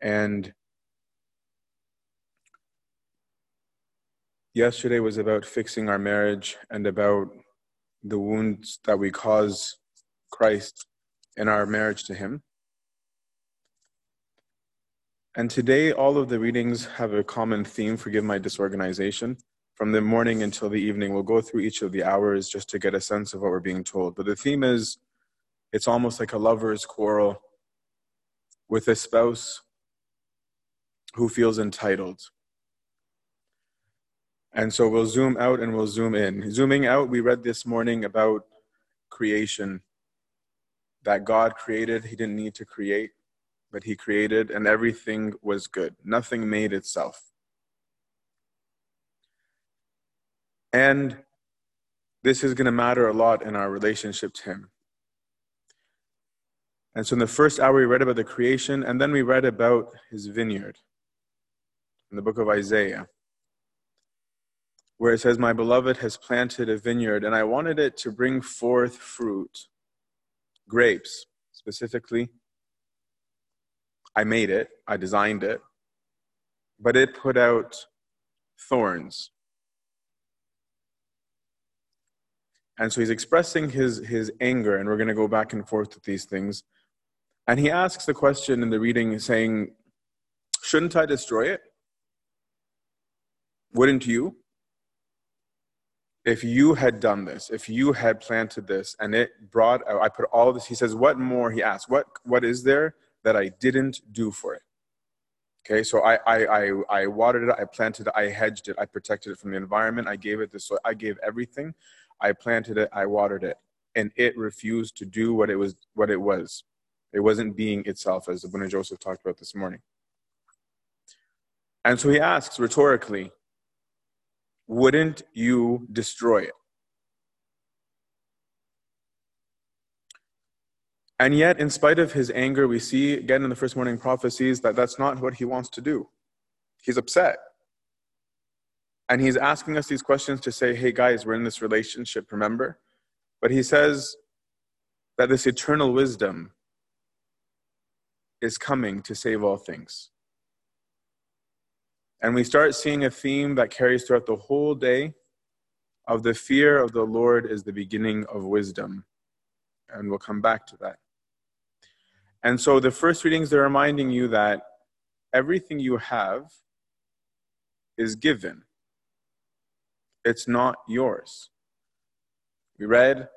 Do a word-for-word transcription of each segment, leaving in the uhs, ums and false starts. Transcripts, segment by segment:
And yesterday was about fixing our marriage and about the wounds that we cause Christ in our marriage to Him. And today, all of the readings have a common theme, forgive my disorganization. From the morning until the evening, we'll go through each of the hours just to get a sense of what we're being told. But the theme is, it's almost like a lover's quarrel with a spouse who feels entitled. And so we'll zoom out and we'll zoom in. Zooming out, we read this morning about creation, that God created, He didn't need to create, but He created, and everything was good. Nothing made itself. And this is going to matter a lot in our relationship to Him. And so in the first hour, we read about the creation, and then we read about His vineyard in the book of Isaiah, where it says, "My beloved has planted a vineyard, and I wanted it to bring forth fruit, grapes specifically. I made it, I designed it, but it put out thorns." And so he's expressing his, his anger, and we're going to go back and forth with these things. And he asks the question in the reading saying, "Shouldn't I destroy it? Wouldn't you? If you had done this, if you had planted this, and it brought out, I put all this," he says, what more, he asks, what, what is there that I didn't do for it? Okay, so I, I, I, I watered it, I planted it, I hedged it, I protected it from the environment, I gave it the soil, I gave everything, I planted it, I watered it, and it refused to do what it was. What it was. It wasn't being itself, as Abuna Joseph talked about this morning. And so he asks rhetorically, "Wouldn't you destroy it?" And yet, in spite of his anger, we see again in the first morning prophecies that that's not what he wants to do. He's upset. And he's asking us these questions to say, hey guys, we're in this relationship, remember? But he says that this eternal wisdom is coming to save all things. And we start seeing a theme that carries throughout the whole day of the fear of the Lord is the beginning of wisdom. And we'll come back to that. And so the first readings, they're reminding you that everything you have is given. It's not yours. We read,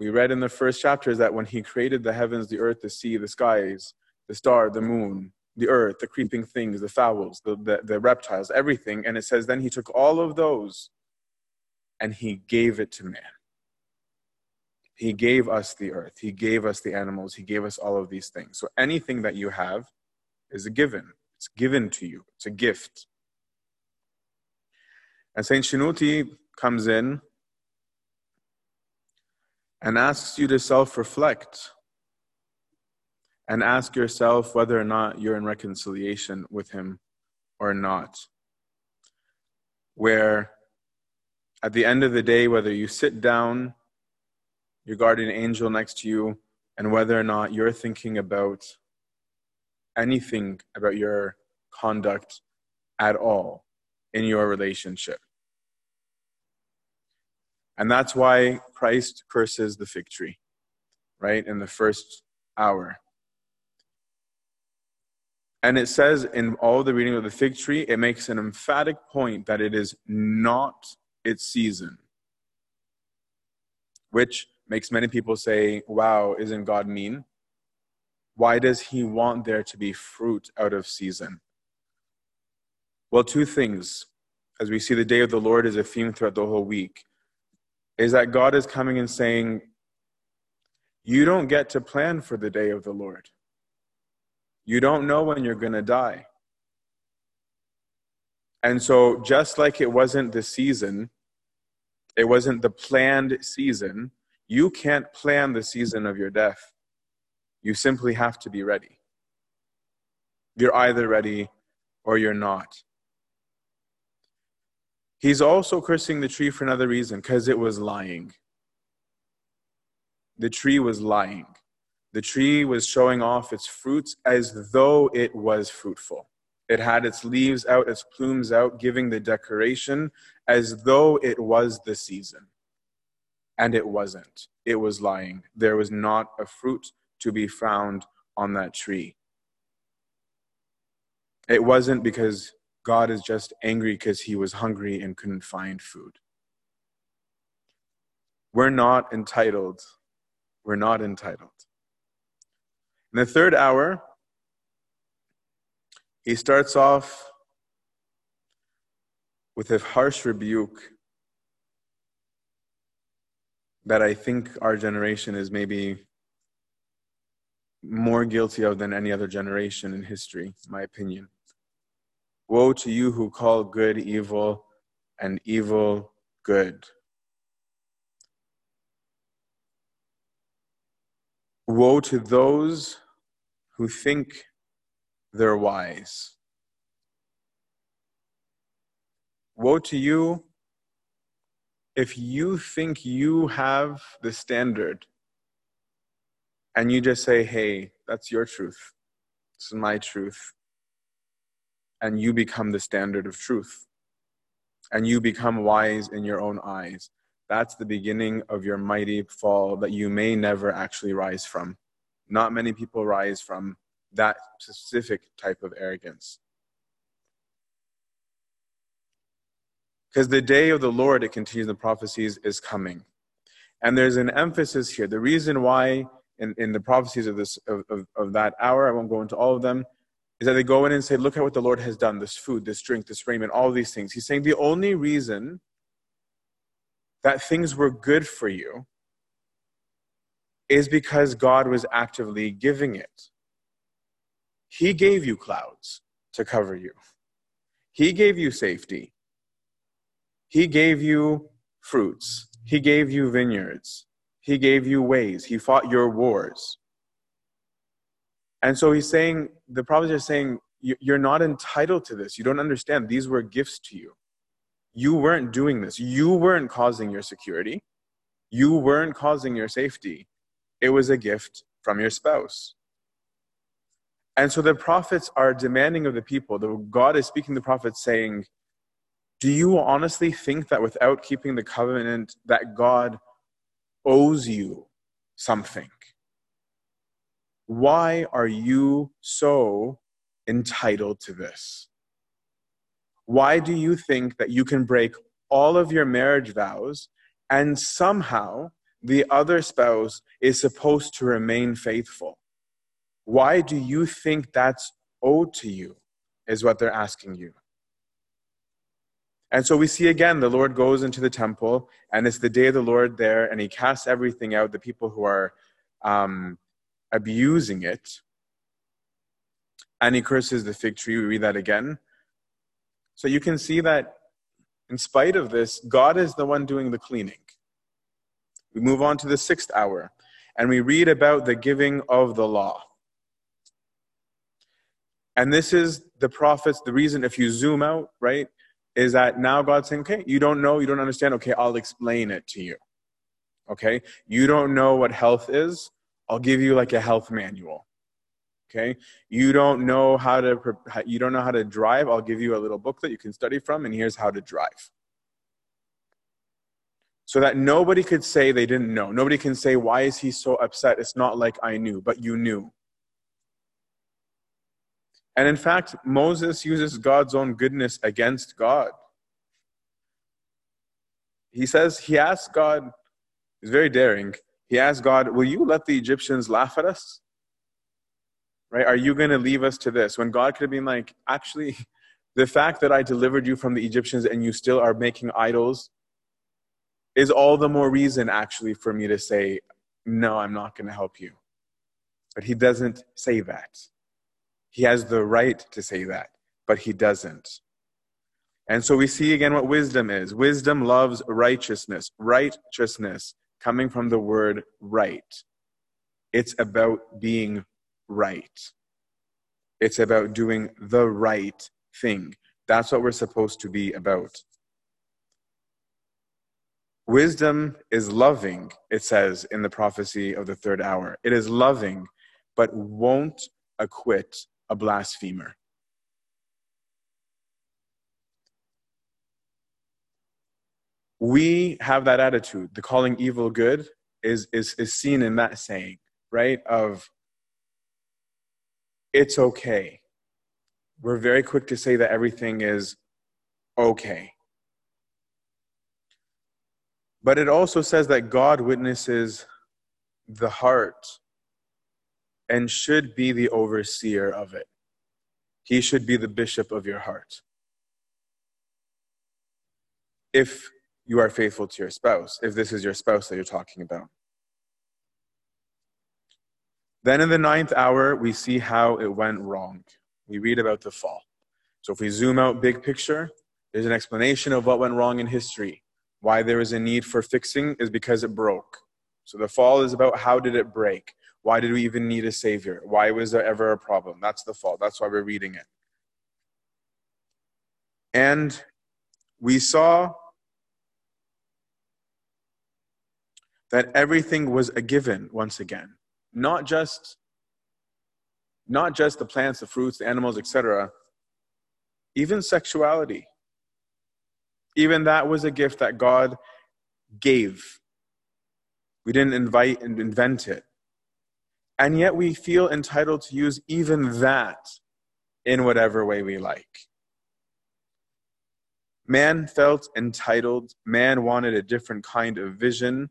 we read in the first chapters that when He created the heavens, the earth, the sea, the skies, the star, the moon, the earth, the creeping things, the fowls, the, the, the reptiles, everything. And it says, then He took all of those and He gave it to man. He gave us the earth. He gave us the animals. He gave us all of these things. So anything that you have is a given. It's given to you. It's a gift. And Saint Shinuti comes in and asks you to self-reflect and ask yourself whether or not you're in reconciliation with Him or not. Where at the end of the day, whether you sit down, your guardian angel next to you, and whether or not you're thinking about anything about your conduct at all in your relationship. And that's why Christ curses the fig tree, right, in the first hour. And it says in all the reading of the fig tree, it makes an emphatic point that it is not its season, which makes many people say, wow, isn't God mean? Why does He want there to be fruit out of season? Well, two things, as we see the day of the Lord is a theme throughout the whole week, is that God is coming and saying, you don't get to plan for the day of the Lord. You don't know when you're going to die. And so just like it wasn't the season, it wasn't the planned season, you can't plan the season of your death. You simply have to be ready. You're either ready or you're not. He's also cursing the tree for another reason, because it was lying. The tree was lying. The tree was showing off its fruits as though it was fruitful. It had its leaves out, its plumes out, giving the decoration as though it was the season. And it wasn't. It was lying. There was not a fruit to be found on that tree. It wasn't because God is just angry because he was hungry and couldn't find food. We're not entitled. We're not entitled. In the third hour, he starts off with a harsh rebuke that I think our generation is maybe more guilty of than any other generation in history, in my opinion. Woe to you who call good evil and evil good. Woe to those who think they're wise. Woe to you if you think you have the standard and you just say, hey, that's your truth. This is my truth. And you become the standard of truth. And you become wise in your own eyes. That's the beginning of your mighty fall that you may never actually rise from. Not many people rise from that specific type of arrogance. Because the day of the Lord, it continues in the prophecies, is coming. And there's an emphasis here. The reason why in, in the prophecies of, this, of, of, of that hour, I won't go into all of them, is that they go in and say, look at what the Lord has done, this food, this drink, this raiment, all these things. He's saying the only reason that things were good for you is because God was actively giving it. He gave you clouds to cover you. He gave you safety. He gave you fruits. He gave you vineyards. He gave you ways. He fought your wars. And so he's saying, the prophets are saying, you're not entitled to this. You don't understand. These were gifts to you. You weren't doing this. You weren't causing your security. You weren't causing your safety. It was a gift from your spouse. And so the prophets are demanding of the people. God is speaking to the prophets saying, do you honestly think that without keeping the covenant that God owes you something? Why are you so entitled to this? Why do you think that you can break all of your marriage vows and somehow the other spouse is supposed to remain faithful? Why do you think that's owed to you, is what they're asking you. And so we see again, the Lord goes into the temple and it's the day of the Lord there and he casts everything out, the people who are um, abusing it. And he curses the fig tree. We read that again. So you can see that in spite of this, God is the one doing the cleaning. We move on to the sixth hour, and we read about the giving of the law. And this is the prophets. The reason, if you zoom out, right, is that now God's saying, okay, you don't know, you don't understand. Okay, I'll explain it to you. Okay, you don't know what health is. I'll give you like a health manual. Okay, you don't know how to you don't know how to drive. I'll give you a little booklet you can study from, and here's how to drive. So that nobody could say they didn't know. Nobody can say, why is he so upset? It's not like I knew, but you knew. And in fact, Moses uses God's own goodness against God. He says, he asked God, he's very daring. He asked God, will you let the Egyptians laugh at us? Right? Are you going to leave us to this? When God could have been like, actually, the fact that I delivered you from the Egyptians and you still are making idols is all the more reason actually for me to say, no, I'm not going to help you. But he doesn't say that. He has the right to say that, but he doesn't. And so we see again what wisdom is. Wisdom loves righteousness. Righteousness coming from the word right. It's about being right. It's about doing the right thing. That's what we're supposed to be about. Wisdom is loving, it says in the prophecy of the third hour. It is loving, but won't acquit a blasphemer. We have that attitude. The calling evil good is, is, is seen in that saying, right? Of, it's okay. We're very quick to say that everything is okay. But it also says that God witnesses the heart and should be the overseer of it. He should be the bishop of your heart. If you are faithful to your spouse, if this is your spouse that you're talking about. Then in the ninth hour, we see how it went wrong. We read about the fall. So if we zoom out big picture, there's an explanation of what went wrong in history. Why there is a need for fixing is because it broke. So the fall is about how did it break? Why did we even need a savior? Why was there ever a problem? That's the fall. That's why we're reading it. And we saw that everything was a given once again. Not just, not just the plants, the fruits, the animals, et cetera. Even sexuality. Even that was a gift that God gave. We didn't invite and invent it. And yet we feel entitled to use even that in whatever way we like. Man felt entitled. Man wanted a different kind of vision,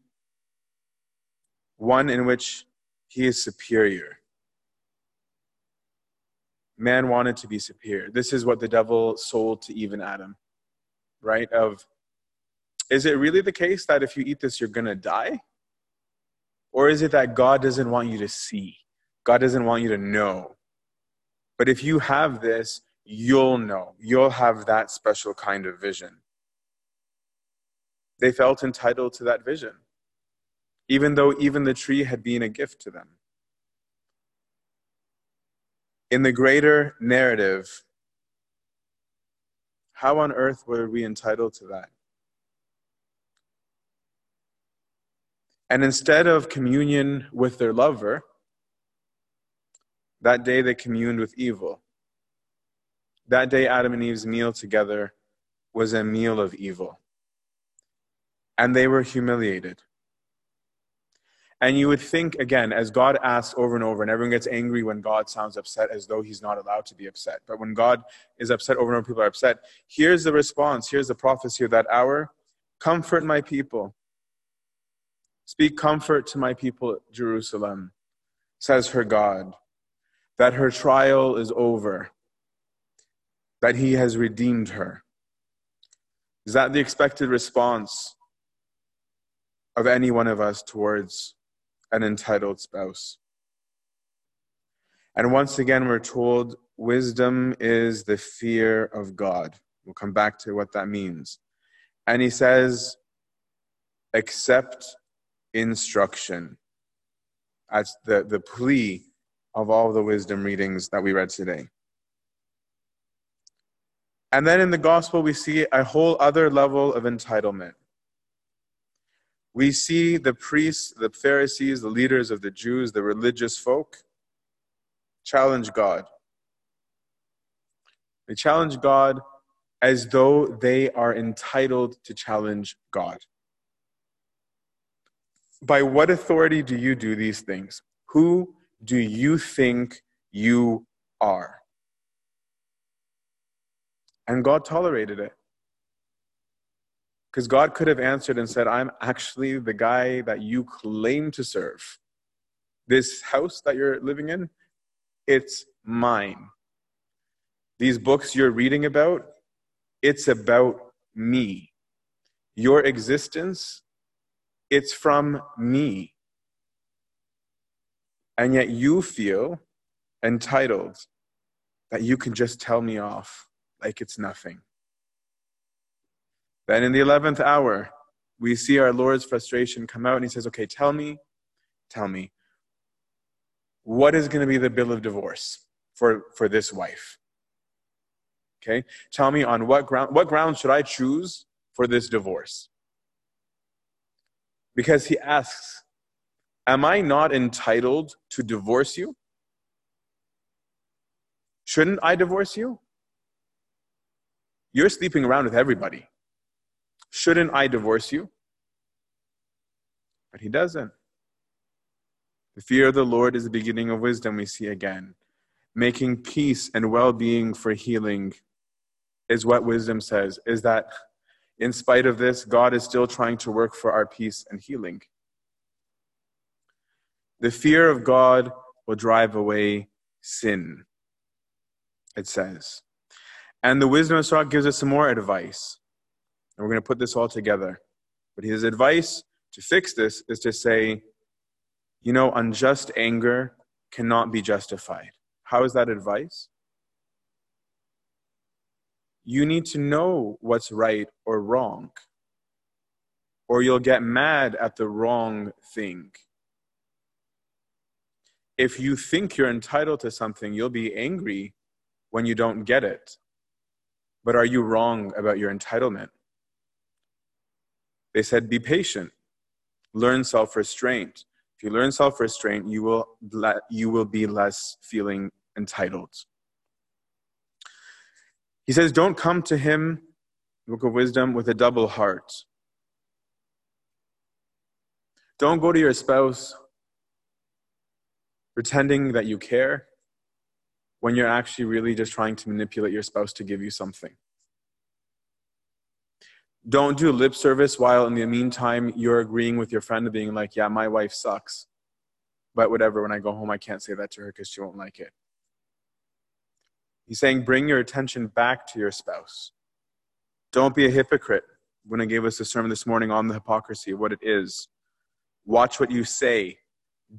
one in which he is superior. Man wanted to be superior. This is what the devil sold to Eve and Adam. Right? Of, is it really the case that if you eat this, you're going to die? Or is it that God doesn't want you to see? God doesn't want you to know. But if you have this, you'll know. You'll have that special kind of vision. They felt entitled to that vision, even though even the tree had been a gift to them. In the greater narrative, how on earth were we entitled to that? And instead of communion with their lover, that day they communed with evil. That day Adam and Eve's meal together was a meal of evil. And they were humiliated. And you would think, again, as God asks over and over, and everyone gets angry when God sounds upset as though he's not allowed to be upset. But when God is upset over and over, people are upset. Here's the response. Here's the prophecy of that hour. Comfort my people. Speak comfort to my people, Jerusalem, says her God, that her trial is over, that he has redeemed her. Is that the expected response of any one of us towards an entitled spouse? And once again, we're told wisdom is the fear of God. We'll come back to what that means. And he says, accept instruction. That's the, the plea of all the wisdom readings that we read today. And then in the gospel, we see a whole other level of entitlement. We see the priests, the Pharisees, the leaders of the Jews, the religious folk, challenge God. They challenge God as though they are entitled to challenge God. By what authority do you do these things? Who do you think you are? And God tolerated it. Because God could have answered and said, I'm actually the guy that you claim to serve. This house that you're living in, it's mine. These books you're reading about, it's about me. Your existence, it's from me. And yet you feel entitled that you can just tell me off like it's nothing. Then in the eleventh hour, we see our Lord's frustration come out and he says, okay, tell me, tell me, what is going to be the bill of divorce for, for this wife? Okay, tell me on what ground, what ground should I choose for this divorce? because he asks, am I not entitled to divorce you? Shouldn't I divorce you? You're sleeping around with everybody. Shouldn't I divorce you? But he doesn't. The fear of the Lord is the beginning of wisdom, we see again. Making peace and well-being for healing is what wisdom says, is that in spite of this, God is still trying to work for our peace and healing. The fear of God will drive away sin, it says. And the wisdom of Sirach gives us some more advice. And we're going to put this all together. But his advice to fix this is to say, you know, unjust anger cannot be justified. How is that advice? You need to know what's right or wrong, or you'll get mad at the wrong thing. If you think you're entitled to something, you'll be angry when you don't get it. But are you wrong about your entitlement? They said, be patient. Learn self-restraint. If you learn self-restraint, you will, you will be less feeling entitled. He says, don't come to him, the Book of Wisdom, with a double heart. Don't go to your spouse pretending that you care when you're actually really just trying to manipulate your spouse to give you something. Don't do lip service while in the meantime you're agreeing with your friend and being like, yeah, my wife sucks, but whatever, when I go home, I can't say that to her because she won't like it. He's saying, bring your attention back to your spouse. Don't be a hypocrite. When I gave us a sermon this morning on the hypocrisy, what it is. Watch what you say.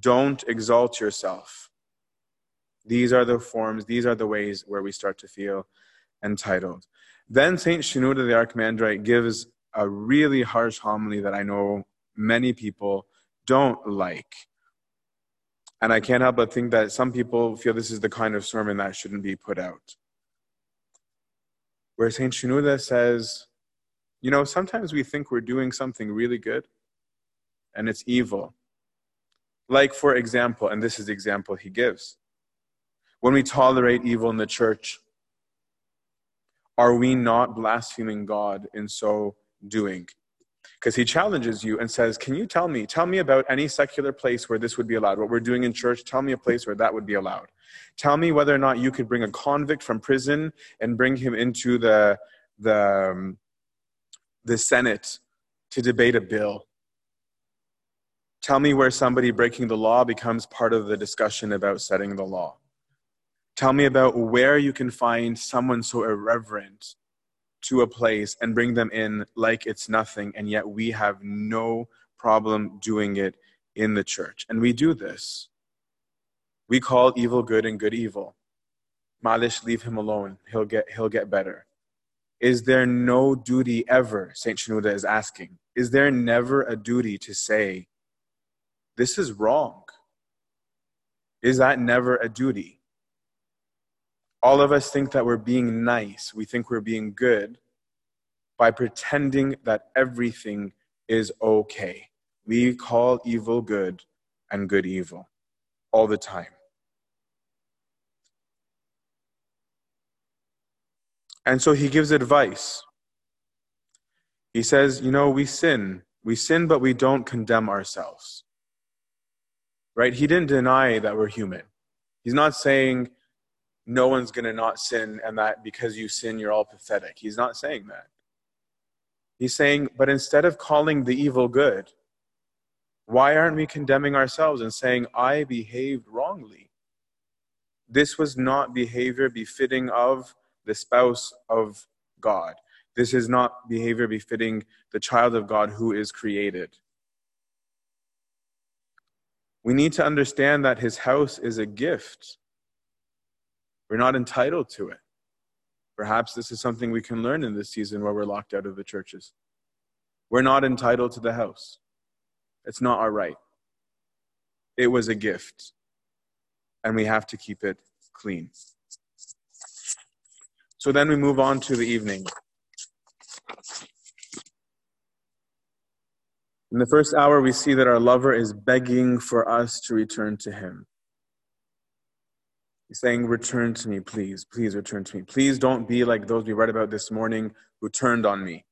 Don't exalt yourself. These are the forms, these are the ways where we start to feel entitled. Then Saint Shenouda the Archimandrite gives a really harsh homily that I know many people don't like. And I can't help but think that some people feel this is the kind of sermon that shouldn't be put out. Where Saint Shenouda says, you know, sometimes we think we're doing something really good and it's evil. Like, for example, and this is the example he gives, when we tolerate evil in the church, are we not blaspheming God in so doing? Because he challenges you and says, can you tell me, tell me about any secular place where this would be allowed? What we're doing in church, tell me a place where that would be allowed. Tell me whether or not you could bring a convict from prison and bring him into the, the, um, the Senate to debate a bill. Tell me where somebody breaking the law becomes part of the discussion about setting the law. Tell me about where you can find someone so irreverent to a place and bring them in like it's nothing, and yet we have no problem doing it in the church. And we do this. We call evil good and good evil. Malish, leave him alone. He'll get, he'll get better. Is there no duty ever, Saint Shenouda is asking, is there never a duty to say, this is wrong? Is that never a duty? All of us think that we're being nice. We think we're being good by pretending that everything is okay. We call evil good and good evil all the time. And so he gives advice. He says, you know, we sin. We sin, but we don't condemn ourselves. Right? He didn't deny that we're human. He's not saying, no one's going to not sin and that because you sin, you're all pathetic. He's not saying that. He's saying, but instead of calling the evil good, why aren't we condemning ourselves and saying, I behaved wrongly? This was not behavior befitting of the spouse of God. This is not behavior befitting the child of God who is created. We need to understand that his house is a gift. We're not entitled to it. Perhaps this is something we can learn in this season where we're locked out of the churches. We're not entitled to the house. It's not our right. It was a gift, and we have to keep it clean. So then we move on to the evening. In the first hour, we see that our lover is begging for us to return to him. He's saying, return to me, please, please return to me. Please don't be like those we read about this morning who turned on me.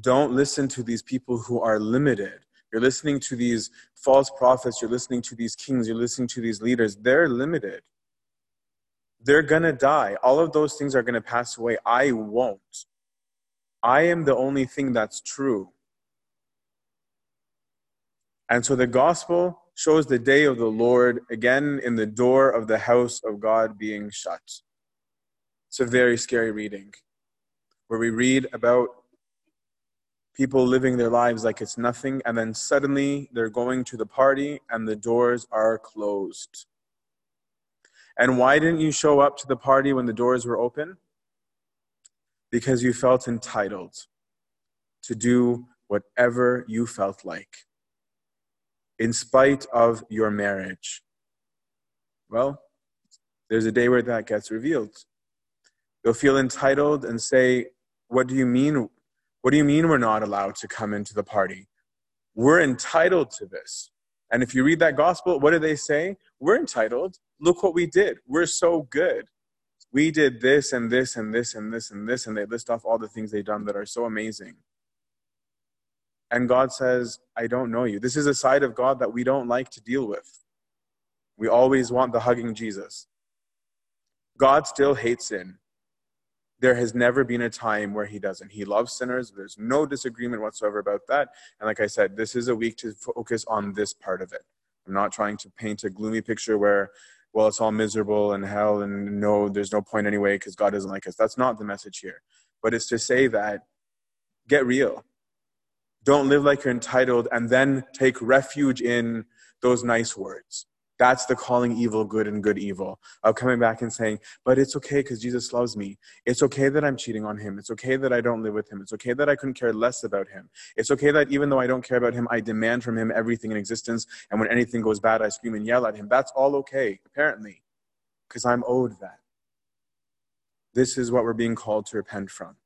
Don't listen to these people who are limited. You're listening to these false prophets. You're listening to these kings. You're listening to these leaders. They're limited. They're going to die. All of those things are going to pass away. I won't. I am the only thing that's true. And so the gospel shows the day of the Lord, again, in the door of the house of God being shut. It's a very scary reading, where we read about people living their lives like it's nothing, and then suddenly they're going to the party and the doors are closed. And why didn't you show up to the party when the doors were open? Because you felt entitled to do whatever you felt like, in spite of your marriage. Well, there's a day where that gets revealed. You'll feel entitled and say, what do you mean? What do you mean we're not allowed to come into the party? We're entitled to this. And if you read that gospel, what do they say? We're entitled. Look what we did. We're so good. We did this and this and this and this and this. And they list off all the things they've done that are so amazing. And God says, I don't know you. This is a side of God that we don't like to deal with. We always want the hugging Jesus. God still hates sin. There has never been a time where he doesn't. He loves sinners. There's no disagreement whatsoever about that. And like I said, this is a week to focus on this part of it. I'm not trying to paint a gloomy picture where, well, it's all miserable and hell and no, there's no point anyway because God doesn't like us. That's not the message here. But it's to say that, get real. Don't live like you're entitled and then take refuge in those nice words. That's the calling evil good and good evil. Of coming back and saying, but it's okay because Jesus loves me. It's okay that I'm cheating on him. It's okay that I don't live with him. It's okay that I couldn't care less about him. It's okay that even though I don't care about him, I demand from him everything in existence. And when anything goes bad, I scream and yell at him. That's all okay, apparently, because I'm owed that. This is what we're being called to repent from.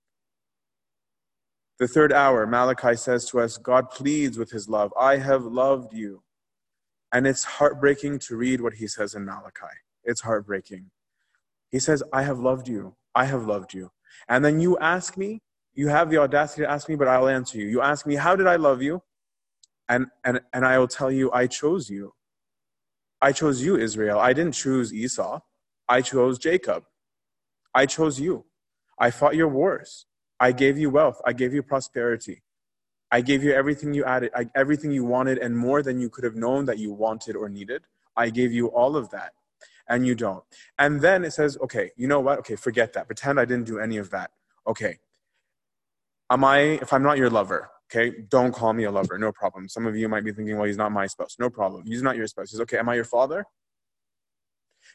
The third hour, Malachi says to us, God pleads with his love. I have loved you. And it's heartbreaking to read what he says in Malachi. It's heartbreaking. He says, I have loved you. I have loved you. And then you ask me, you have the audacity to ask me, but I'll answer you. You ask me, how did I love you? And and and I will tell you, I chose you. I chose you, Israel. I didn't choose Esau. I chose Jacob. I chose you. I fought your wars. I gave you wealth. I gave you prosperity. I gave you everything you added, I, everything you wanted and more than you could have known that you wanted or needed. I gave you all of that and you don't. And then it says, okay, you know what? Okay, forget that. Pretend I didn't do any of that. Okay. Am I, if I'm not your lover, okay, don't call me a lover. No problem. Some of you might be thinking, well, he's not my spouse. No problem. He's not your spouse. He's okay. Am I your father?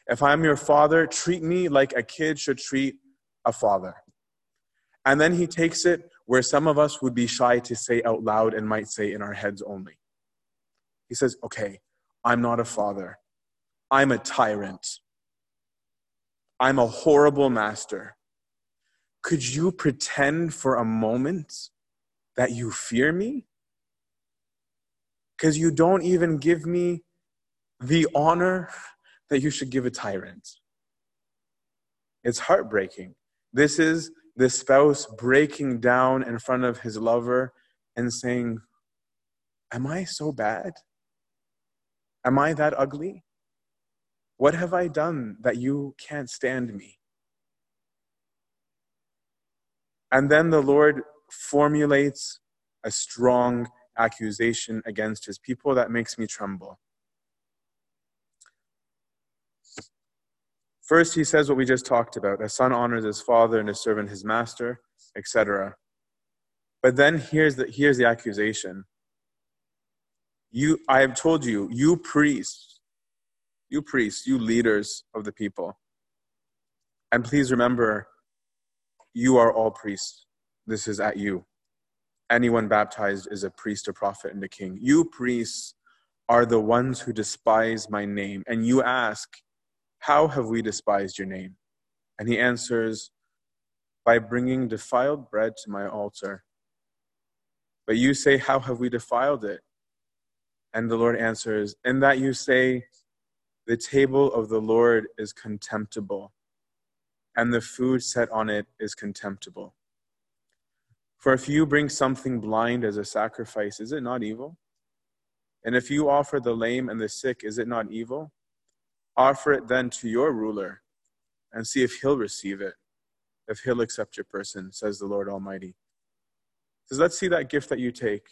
If I'm your father, treat me like a kid should treat a father. And then he takes it where some of us would be shy to say out loud and might say in our heads only. He says, okay, I'm not a father. I'm a tyrant. I'm a horrible master. Could you pretend for a moment that you fear me? Because you don't even give me the honor that you should give a tyrant. It's heartbreaking. This is the spouse breaking down in front of his lover and saying, am I so bad? Am I that ugly? What have I done that you can't stand me? And then the Lord formulates a strong accusation against his people that makes me tremble. First, he says what we just talked about. A son honors his father and a servant his master, et cetera. But then here's the, here's the accusation. You, I have told you, you priests, you priests, you leaders of the people. And please remember, you are all priests. This is at you. Anyone baptized is a priest, a prophet, and a king. You priests are the ones who despise my name. And you ask, how have we despised your name? And he answers, by bringing defiled bread to my altar. But you say, how have we defiled it? And the Lord answers, in that you say, the table of the Lord is contemptible, and the food set on it is contemptible. For if you bring something blind as a sacrifice, is it not evil? And if you offer the lame and the sick, is it not evil? Offer it then to your ruler, and see if he'll receive it, if he'll accept your person, says the Lord Almighty. Says, let's see that gift that you take.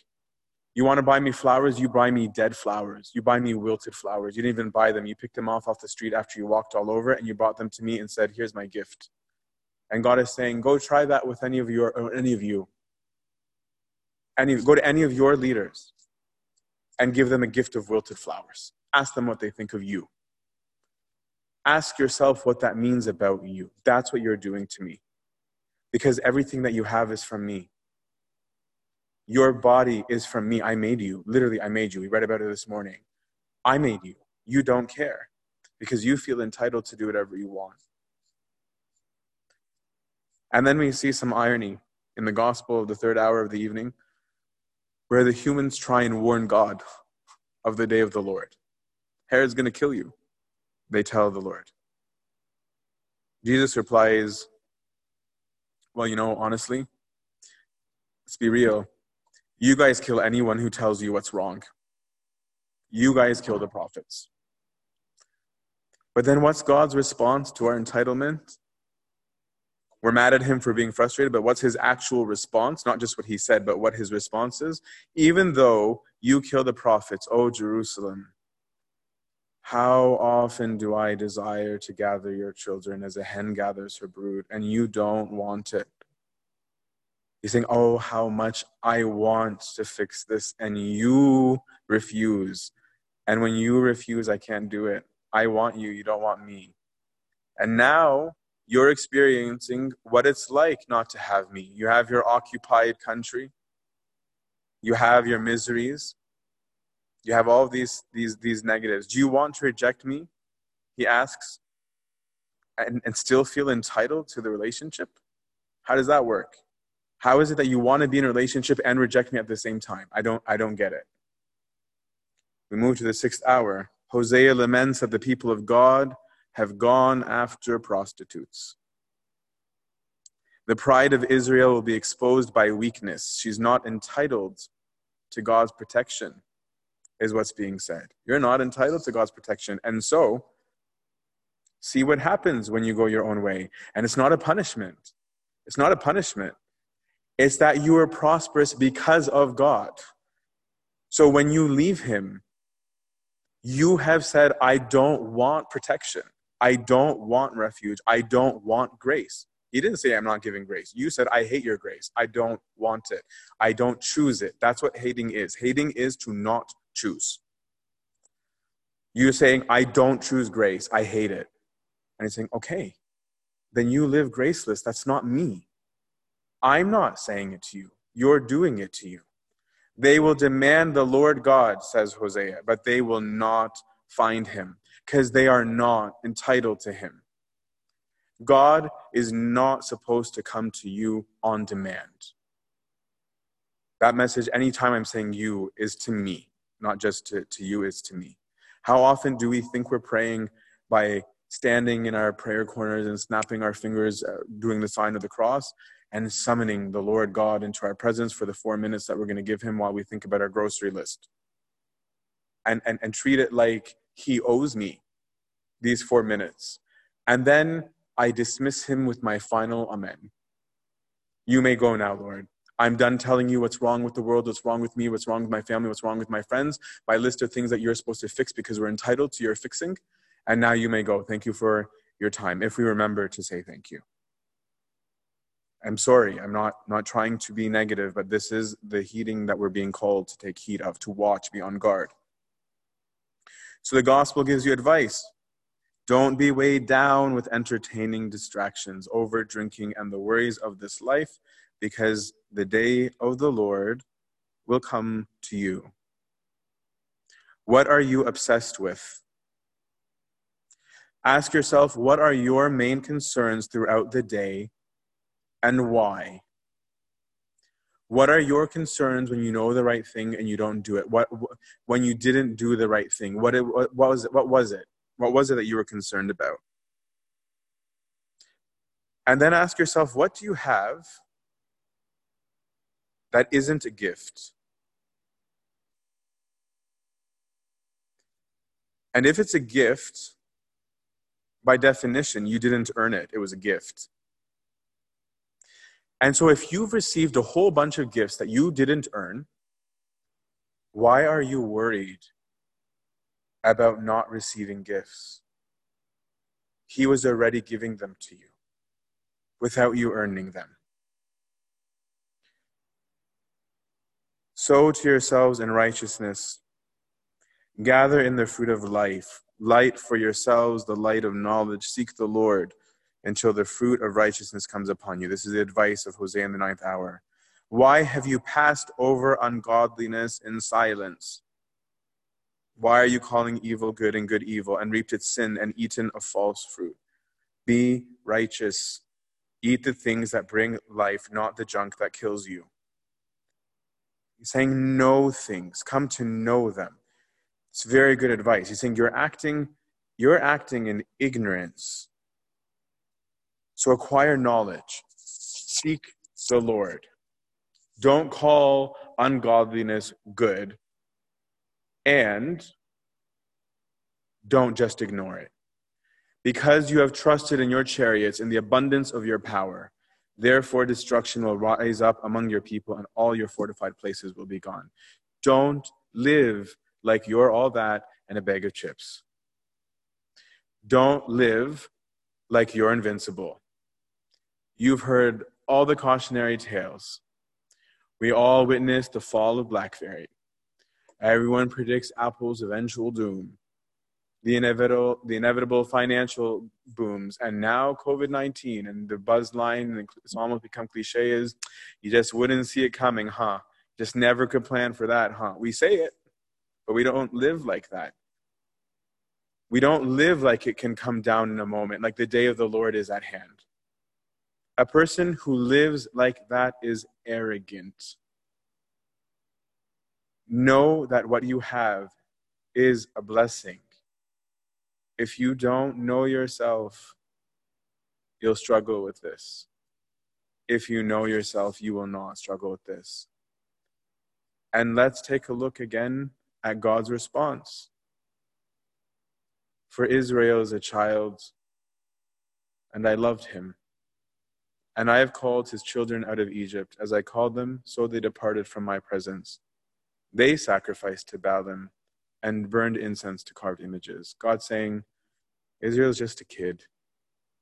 You want to buy me flowers? You buy me dead flowers. You buy me wilted flowers. You didn't even buy them. You picked them off off the street after you walked all over, and you brought them to me and said, here's my gift. And God is saying, go try that with any of your, or any of you. Any, go to any of your leaders and give them a gift of wilted flowers. Ask them what they think of you. Ask yourself what that means about you. That's what you're doing to me. Because everything that you have is from me. Your body is from me. I made you. Literally, I made you. We read about it this morning. I made you. You don't care because you feel entitled to do whatever you want. And then we see some irony in the gospel of the third hour of the evening, where the humans try and warn God of the day of the Lord. Herod's going to kill you, they tell the Lord. Jesus replies, well, you know, honestly, let's be real. You guys kill anyone who tells you what's wrong. You guys kill the prophets. But then what's God's response to our entitlement? We're mad at him for being frustrated, but what's his actual response? Not just what he said, but what his response is. Even though you kill the prophets, O Jerusalem, how often do I desire to gather your children as a hen gathers her brood, and you don't want it. He's saying, oh, how much I want to fix this, and you refuse. And when you refuse, I can't do it. I want you, you don't want me. And now, you're experiencing what it's like not to have me. You have your occupied country. You have your miseries. You have all these, these, these negatives. Do you want to reject me? He asks. And, and still feel entitled to the relationship? How does that work? How is it that you want to be in a relationship and reject me at the same time? I don't, I don't get it. We move to the sixth hour. Hosea laments that the people of God have gone after prostitutes. The pride of Israel will be exposed by weakness. She's not entitled to God's protection, is what's being said. You're not entitled to God's protection. And so, see what happens when you go your own way. And it's not a punishment. It's not a punishment. It's that you are prosperous because of God. So when you leave him, you have said, I don't want protection. I don't want refuge. I don't want grace. He didn't say, I'm not giving grace. You said, I hate your grace. I don't want it. I don't choose it. That's what hating is. Hating is to not choose. You're saying, I don't choose grace. I hate it. And he's saying, okay, then you live graceless. That's not me. I'm not saying it to you. You're doing it to you. They will demand the Lord God, says Hosea, but they will not find him, because they are not entitled to him. God is not supposed to come to you on demand. That message, anytime I'm saying you, is to me, not just to, to you, is to me. How often do we think we're praying by standing in our prayer corners and snapping our fingers, uh, doing the sign of the cross, and summoning the Lord God into our presence for the four minutes that we're going to give him while we think about our grocery list? And, and, and treat it like he owes me these four minutes. And then I dismiss him with my final amen. You may go now, Lord. I'm done telling you what's wrong with the world, what's wrong with me, what's wrong with my family, what's wrong with my friends, my list of things that you're supposed to fix because we're entitled to your fixing. And now you may go. Thank you for your time. If we remember to say thank you. I'm sorry, I'm not, not trying to be negative, but this is the heeding that we're being called to take heed of, to watch, be on guard. So the gospel gives you advice. Don't be weighed down with entertaining distractions, over drinking, and the worries of this life, because the day of the Lord will come to you. What are you obsessed with? Ask yourself, what are your main concerns throughout the day? And why? What are your concerns when you know the right thing and you don't do it? What, when you didn't do the right thing? What, it, what was it? What was it? What was it that you were concerned about? And then ask yourself, what do you have that isn't a gift? And if it's a gift, by definition, you didn't earn it. It was a gift. And so if you've received a whole bunch of gifts that you didn't earn, why are you worried about not receiving gifts? He was already giving them to you without you earning them. Sow to yourselves in righteousness. Gather in the fruit of life. Light for yourselves the light of knowledge. Seek the Lord until the fruit of righteousness comes upon you. This is the advice of Hosea in the ninth hour. Why have you passed over ungodliness in silence? Why are you calling evil good and good evil, and reaped its sin and eaten of false fruit? Be righteous. Eat the things that bring life, not the junk that kills you. He's saying, know things. Come to know them. It's very good advice. He's saying you're acting, you're acting in ignorance. So acquire knowledge. Seek the Lord. Don't call ungodliness good. And don't just ignore it. Because you have trusted in your chariots, in the abundance of your power, therefore destruction will rise up among your people, and all your fortified places will be gone. Don't live like you're all that and a bag of chips. Don't live like you're invincible. You've heard all the cautionary tales. We all witnessed the fall of BlackBerry. Everyone predicts Apple's eventual doom, the inevitable, the inevitable financial booms, and now COVID nineteen, and the buzz line, and it's almost become cliche, is, you just wouldn't see it coming, huh? Just never could plan for that, huh? We say it, but we don't live like that. We don't live like it can come down in a moment, like the day of the Lord is at hand. A person who lives like that is arrogant. Know that what you have is a blessing. If you don't know yourself, you'll struggle with this. If you know yourself, you will not struggle with this. And let's take a look again at God's response. For Israel is a child, and I loved him. And I have called his children out of Egypt. As I called them, so they departed from my presence. They sacrificed to Baalim and burned incense to carved images. God saying, Israel is just a kid,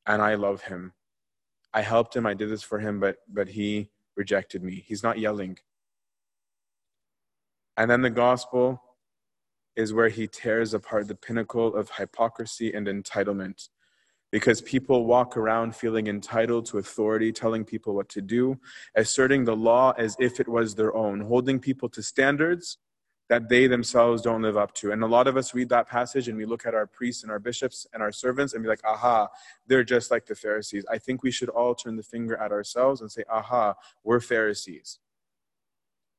and I love him. I helped him, I did this for him, but, but he rejected me. He's not yelling. And then the gospel is where he tears apart the pinnacle of hypocrisy and entitlement, because people walk around feeling entitled to authority, telling people what to do, asserting the law as if it was their own, holding people to standards that they themselves don't live up to. And a lot of us read that passage and we look at our priests and our bishops and our servants and be like, aha, they're just like the Pharisees. I think we should all turn the finger at ourselves and say, aha, we're Pharisees.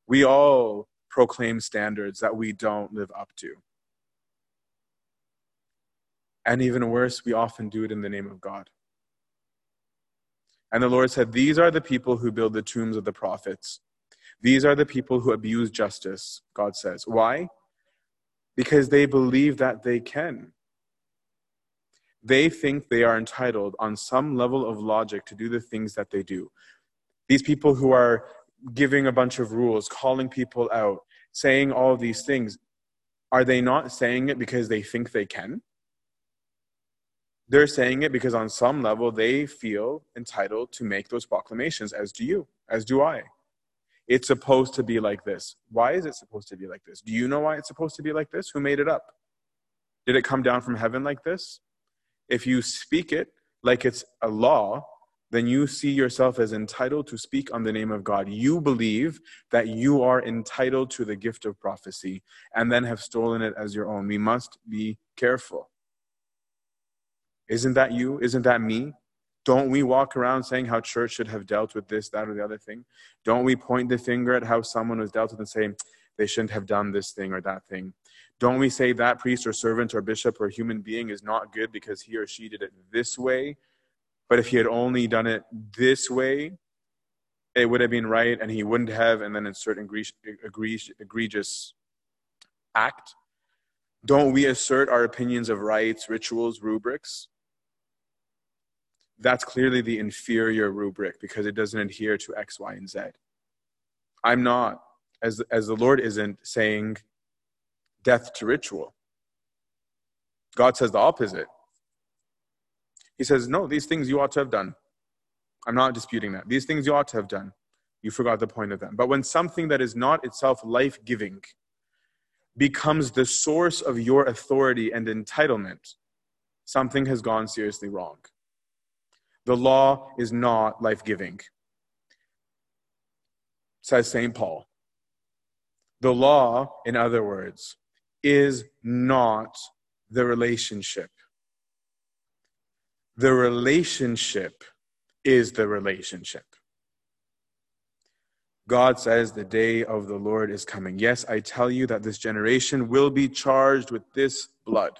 We all proclaim standards that we don't live up to. And even worse, we often do it in the name of God. And the Lord said, these are the people who build the tombs of the prophets. These are the people who abuse justice, God says. Why? Because they believe that they can. They think they are entitled on some level of logic to do the things that they do. These people who are giving a bunch of rules, calling people out, saying all these things, are they not saying it because they think they can? They're saying it because on some level they feel entitled to make those proclamations, as do you, as do I. It's supposed to be like this. Why is it supposed to be like this? Do you know why it's supposed to be like this? Who made it up? Did it come down from heaven like this? If you speak it like it's a law, then you see yourself as entitled to speak on the name of God. You believe that you are entitled to the gift of prophecy and then have stolen it as your own. We must be careful. Isn't that you? Isn't that me? Don't we walk around saying how church should have dealt with this, that, or the other thing? Don't we point the finger at how someone was dealt with and say, they shouldn't have done this thing or that thing? Don't we say that priest or servant or bishop or human being is not good because he or she did it this way? But if he had only done it this way, it would have been right and he wouldn't have, and then insert egregious act. Don't we assert our opinions of rites, rituals, rubrics? That's clearly the inferior rubric because it doesn't adhere to X, Y, and Z. I'm not, as, as the Lord isn't, saying death to ritual. God says the opposite. He says, no, these things you ought to have done. I'm not disputing that. These things you ought to have done. You forgot the point of them. But when something that is not itself life-giving becomes the source of your authority and entitlement, something has gone seriously wrong. The law is not life-giving, says Saint Paul. The law, in other words, is not the relationship. The relationship is the relationship. God says the day of the Lord is coming. Yes, I tell you that this generation will be charged with this blood.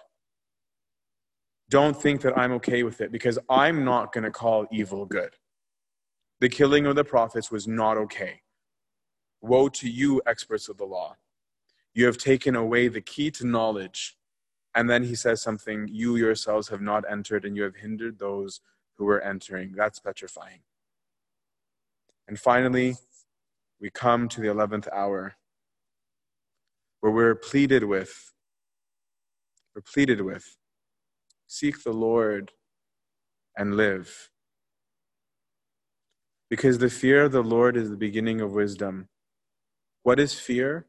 Don't think that I'm okay with it, because I'm not going to call evil good. The killing of the prophets was not okay. Woe to you, experts of the law. You have taken away the key to knowledge. And then he says something, you yourselves have not entered, and you have hindered those who were entering. That's petrifying. And finally, we come to the eleventh hour, where we're pleaded with, we're pleaded with, seek the Lord and live. Because the fear of the Lord is the beginning of wisdom. What is fear?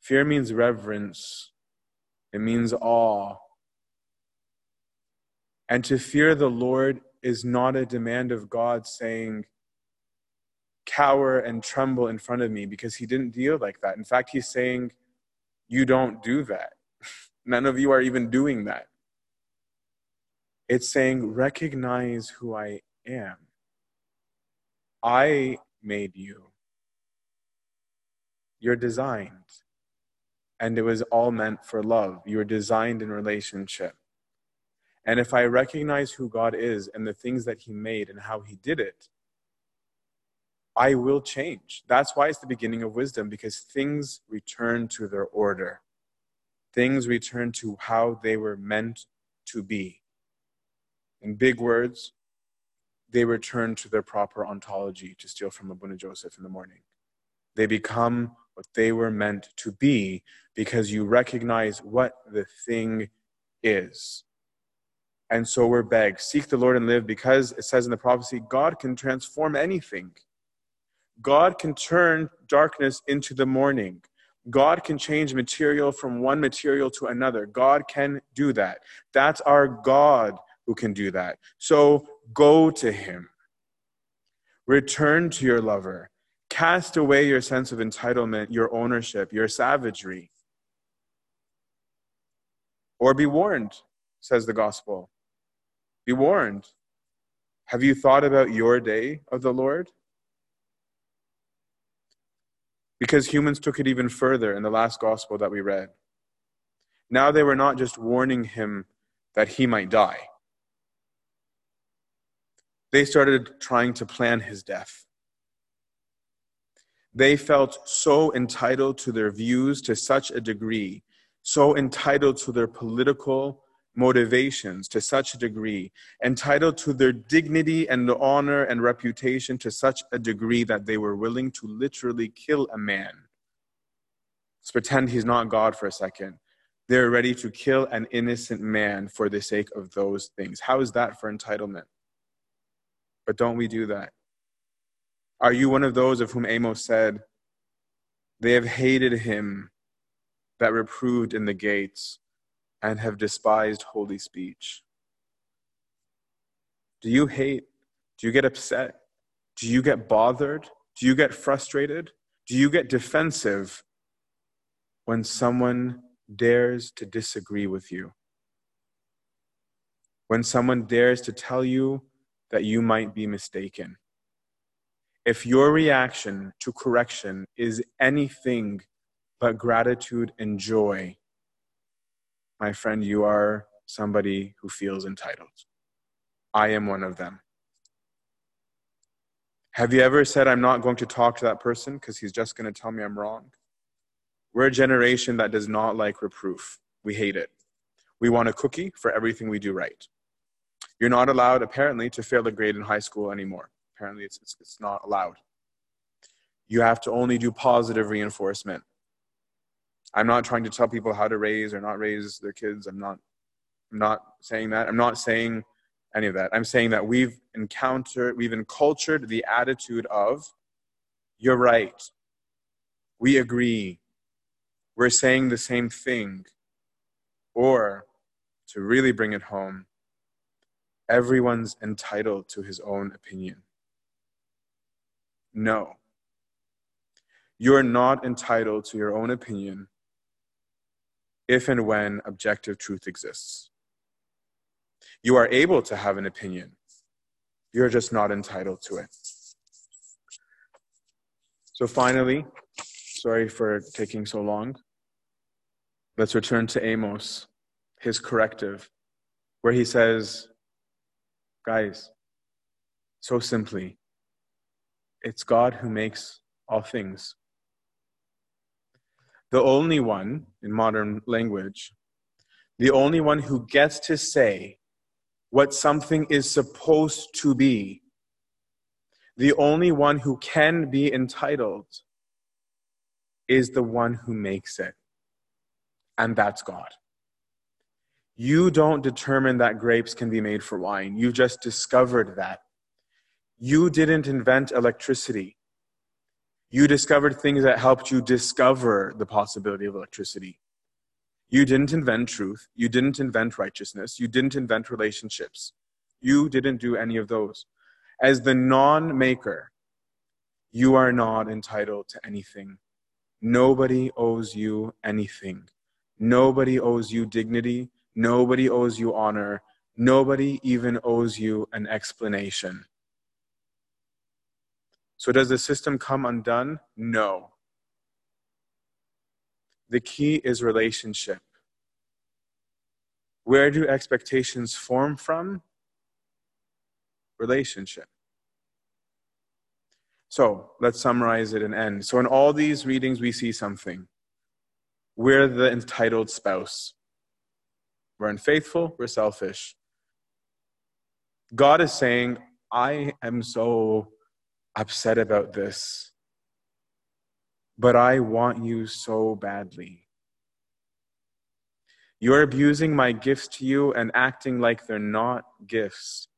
Fear means reverence. It means awe. And to fear the Lord is not a demand of God saying, cower and tremble in front of me, because he didn't deal like that. In fact, he's saying, you don't do that. None of you are even doing that. It's saying, recognize who I am. I made you. You're designed. And it was all meant for love. You were designed in relationship. And if I recognize who God is and the things that he made and how he did it, I will change. That's why it's the beginning of wisdom, because things return to their order. Things return to how they were meant to be. In big words, they return to their proper ontology, to steal from Abuna Joseph in the morning. They become what they were meant to be because you recognize what the thing is. And so we're begged, seek the Lord and live, because it says in the prophecy, God can transform anything. God can turn darkness into the morning. God can change material from one material to another. God can do that. That's our God who can do that. So go to him. Return to your lover. Cast away your sense of entitlement, your ownership, your savagery. Or be warned, says the gospel. Be warned. Have you thought about your day of the Lord? Because humans took it even further in the last gospel that we read. Now they were not just warning him that he might die. They started trying to plan his death. They felt so entitled to their views to such a degree, so entitled to their political motivations to such a degree, entitled to their dignity and honor and reputation to such a degree that they were willing to literally kill a man. Let's pretend he's not God for a second. They're ready to kill an innocent man for the sake of those things. How is that for entitlement? But don't we do that? Are you one of those of whom Amos said, they have hated him that reproved in the gates and have despised holy speech? Do you hate? Do you get upset? Do you get bothered? Do you get frustrated? Do you get defensive when someone dares to disagree with you? When someone dares to tell you that you might be mistaken. If your reaction to correction is anything but gratitude and joy, my friend, you are somebody who feels entitled. I am one of them. Have you ever said, I'm not going to talk to that person because he's just going to tell me I'm wrong? We're a generation that does not like reproof. We hate it. We want a cookie for everything we do right. You're not allowed, apparently, to fail a grade in high school anymore. Apparently, it's, it's, it's not allowed. You have to only do positive reinforcement. I'm not trying to tell people how to raise or not raise their kids. I'm not, I'm not saying that. I'm not saying any of that. I'm saying that we've encountered, we've encultured the attitude of, you're right. We agree. We're saying the same thing. Or, to really bring it home, everyone's entitled to his own opinion. No. You're not entitled to your own opinion if and when objective truth exists. You are able to have an opinion. You're just not entitled to it. So finally, sorry for taking so long. Let's return to Amos, his corrective, where he says, guys, so simply, it's God who makes all things. The only one, in modern language, the only one who gets to say what something is supposed to be, the only one who can be entitled, is the one who makes it. And that's God. You don't determine that grapes can be made for wine. You just discovered that. You didn't invent electricity. You discovered things that helped you discover the possibility of electricity. You didn't invent truth. You didn't invent righteousness. You didn't invent relationships. You didn't do any of those. As the non-maker, you are not entitled to anything. Nobody owes you anything. Nobody owes you dignity. Nobody owes you honor. Nobody even owes you an explanation. So does the system come undone? No. The key is relationship. Where do expectations form from? Relationship. So let's summarize it and end. So in all these readings, we see something. We're the entitled spouse. We're unfaithful, we're selfish. God is saying, I am so upset about this, but I want you so badly. You're abusing my gifts to you and acting like they're not gifts.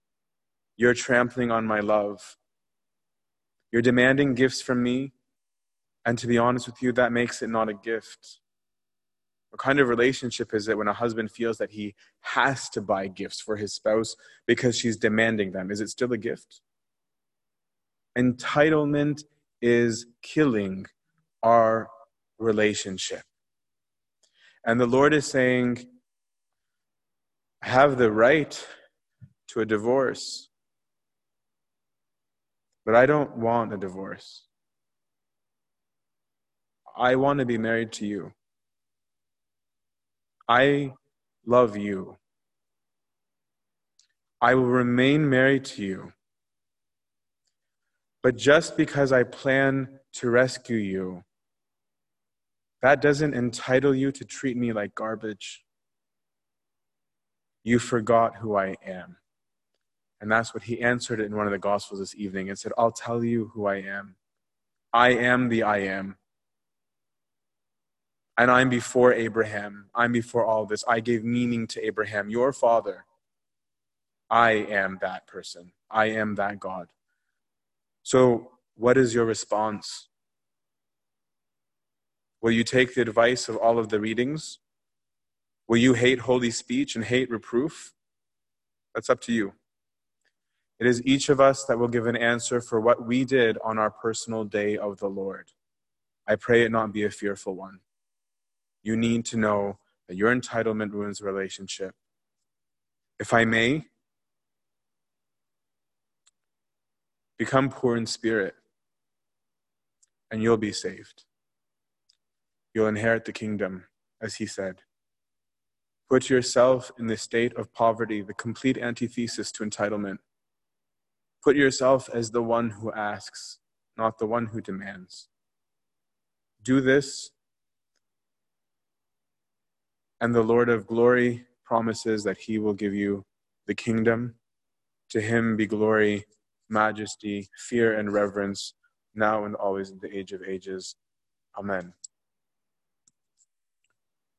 You're trampling on my love. You're demanding gifts from me, and to be honest with you, that makes it not a gift. What kind of relationship is it when a husband feels that he has to buy gifts for his spouse because she's demanding them? Is it still a gift? Entitlement is killing our relationship. And the Lord is saying, I have the right to a divorce, but I don't want a divorce. I want to be married to you. I love you. I will remain married to you. But just because I plan to rescue you, that doesn't entitle you to treat me like garbage. You forgot who I am. And that's what he answered in one of the Gospels this evening and said, I'll tell you who I am. I am the I am. And I'm before Abraham. I'm before all this. I gave meaning to Abraham, your father. I am that person. I am that God. So what is your response? Will you take the advice of all of the readings? Will you hate holy speech and hate reproof? That's up to you. It is each of us that will give an answer for what we did on our personal day of the Lord. I pray it not be a fearful one. You need to know that your entitlement ruins a relationship. If I may, Become poor in spirit, and you'll be saved. You'll inherit the kingdom, as he said. Put yourself in the state of poverty, the complete antithesis to entitlement. Put yourself as the one who asks, not the one who demands. Do this, and the Lord of glory promises that he will give you the kingdom. To him be glory, majesty, fear, and reverence, now and always in the age of ages. Amen.